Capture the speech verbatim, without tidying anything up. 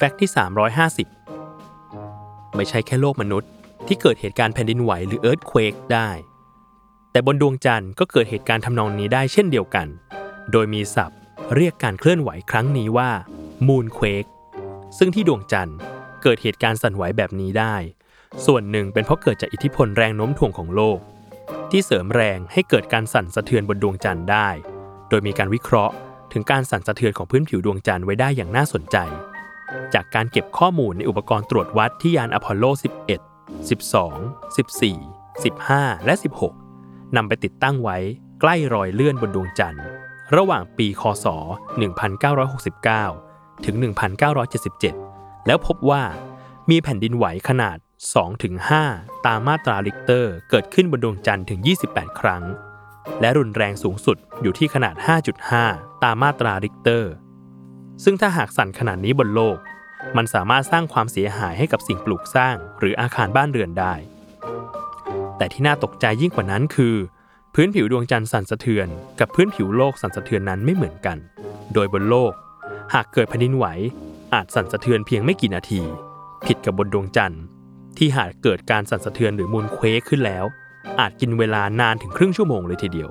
แฟกต์ที่สามร้อยห้าสิบไม่ใช่แค่โลกมนุษย์ที่เกิดเหตุการณ์แผ่นดินไหวหรือ Earthquake ได้แต่บนดวงจันทร์ก็เกิดเหตุการณ์ทำนองนี้ได้เช่นเดียวกันโดยมีศัพท์เรียกการเคลื่อนไหวครั้งนี้ว่า Moonquake ซึ่งที่ดวงจันทร์เกิดเหตุการณ์สั่นไหวแบบนี้ได้ส่วนหนึ่งเป็นเพราะเกิดจากอิทธิพลแรงโน้มถ่วงของโลกที่เสริมแรงให้เกิดการสั่นสะเทือนบนดวงจันทร์ได้โดยมีการวิเคราะห์ถึงการสั่นสะเทือนของพื้นผิวดวงจันทร์ไว้ได้อย่างน่าสนใจจากการเก็บข้อมูลในอุปกรณ์ตรวจวัดที่ยานอพอลโลสิบเอ็ด สิบสอง สิบสี่ สิบห้า และสิบหกนำไปติดตั้งไว้ใกล้รอยเลื่อนบนดวงจันทร์ระหว่างปีค.ศ. หนึ่งพันเก้าร้อยหกสิบเก้า ถึง หนึ่งพันเก้าร้อยเจ็ดสิบเจ็ดแล้วพบว่ามีแผ่นดินไหวขนาด สองถึงห้า ตามมาตราริกเตอร์เกิดขึ้นบนดวงจันทร์ถึงยี่สิบแปดครั้งและรุนแรงสูงสุดอยู่ที่ขนาด ห้าจุดห้า ตามมาตราริกเตอร์ซึ่งถ้าหากสั่นขนาดนี้บนโลกมันสามารถสร้างความเสียหายให้กับสิ่งปลูกสร้างหรืออาคารบ้านเรือนได้แต่ที่น่าตกใจยิ่งกว่านั้นคือพื้นผิวดวงจันทร์สั่นสะเทือนกับพื้นผิวโลกสั่นสะเทือนนั้นไม่เหมือนกันโดยบนโลกหากเกิดแผ่นดินไหวอาจสั่นสะเทือนเพียงไม่กี่นาทีผิดกับบนดวงจันทร์ที่หากเกิดการสั่นสะเทือนหรือมูนเควคขึ้นแล้วอาจกินเวลานานถึงครึ่งชั่วโมงเลยทีเดียว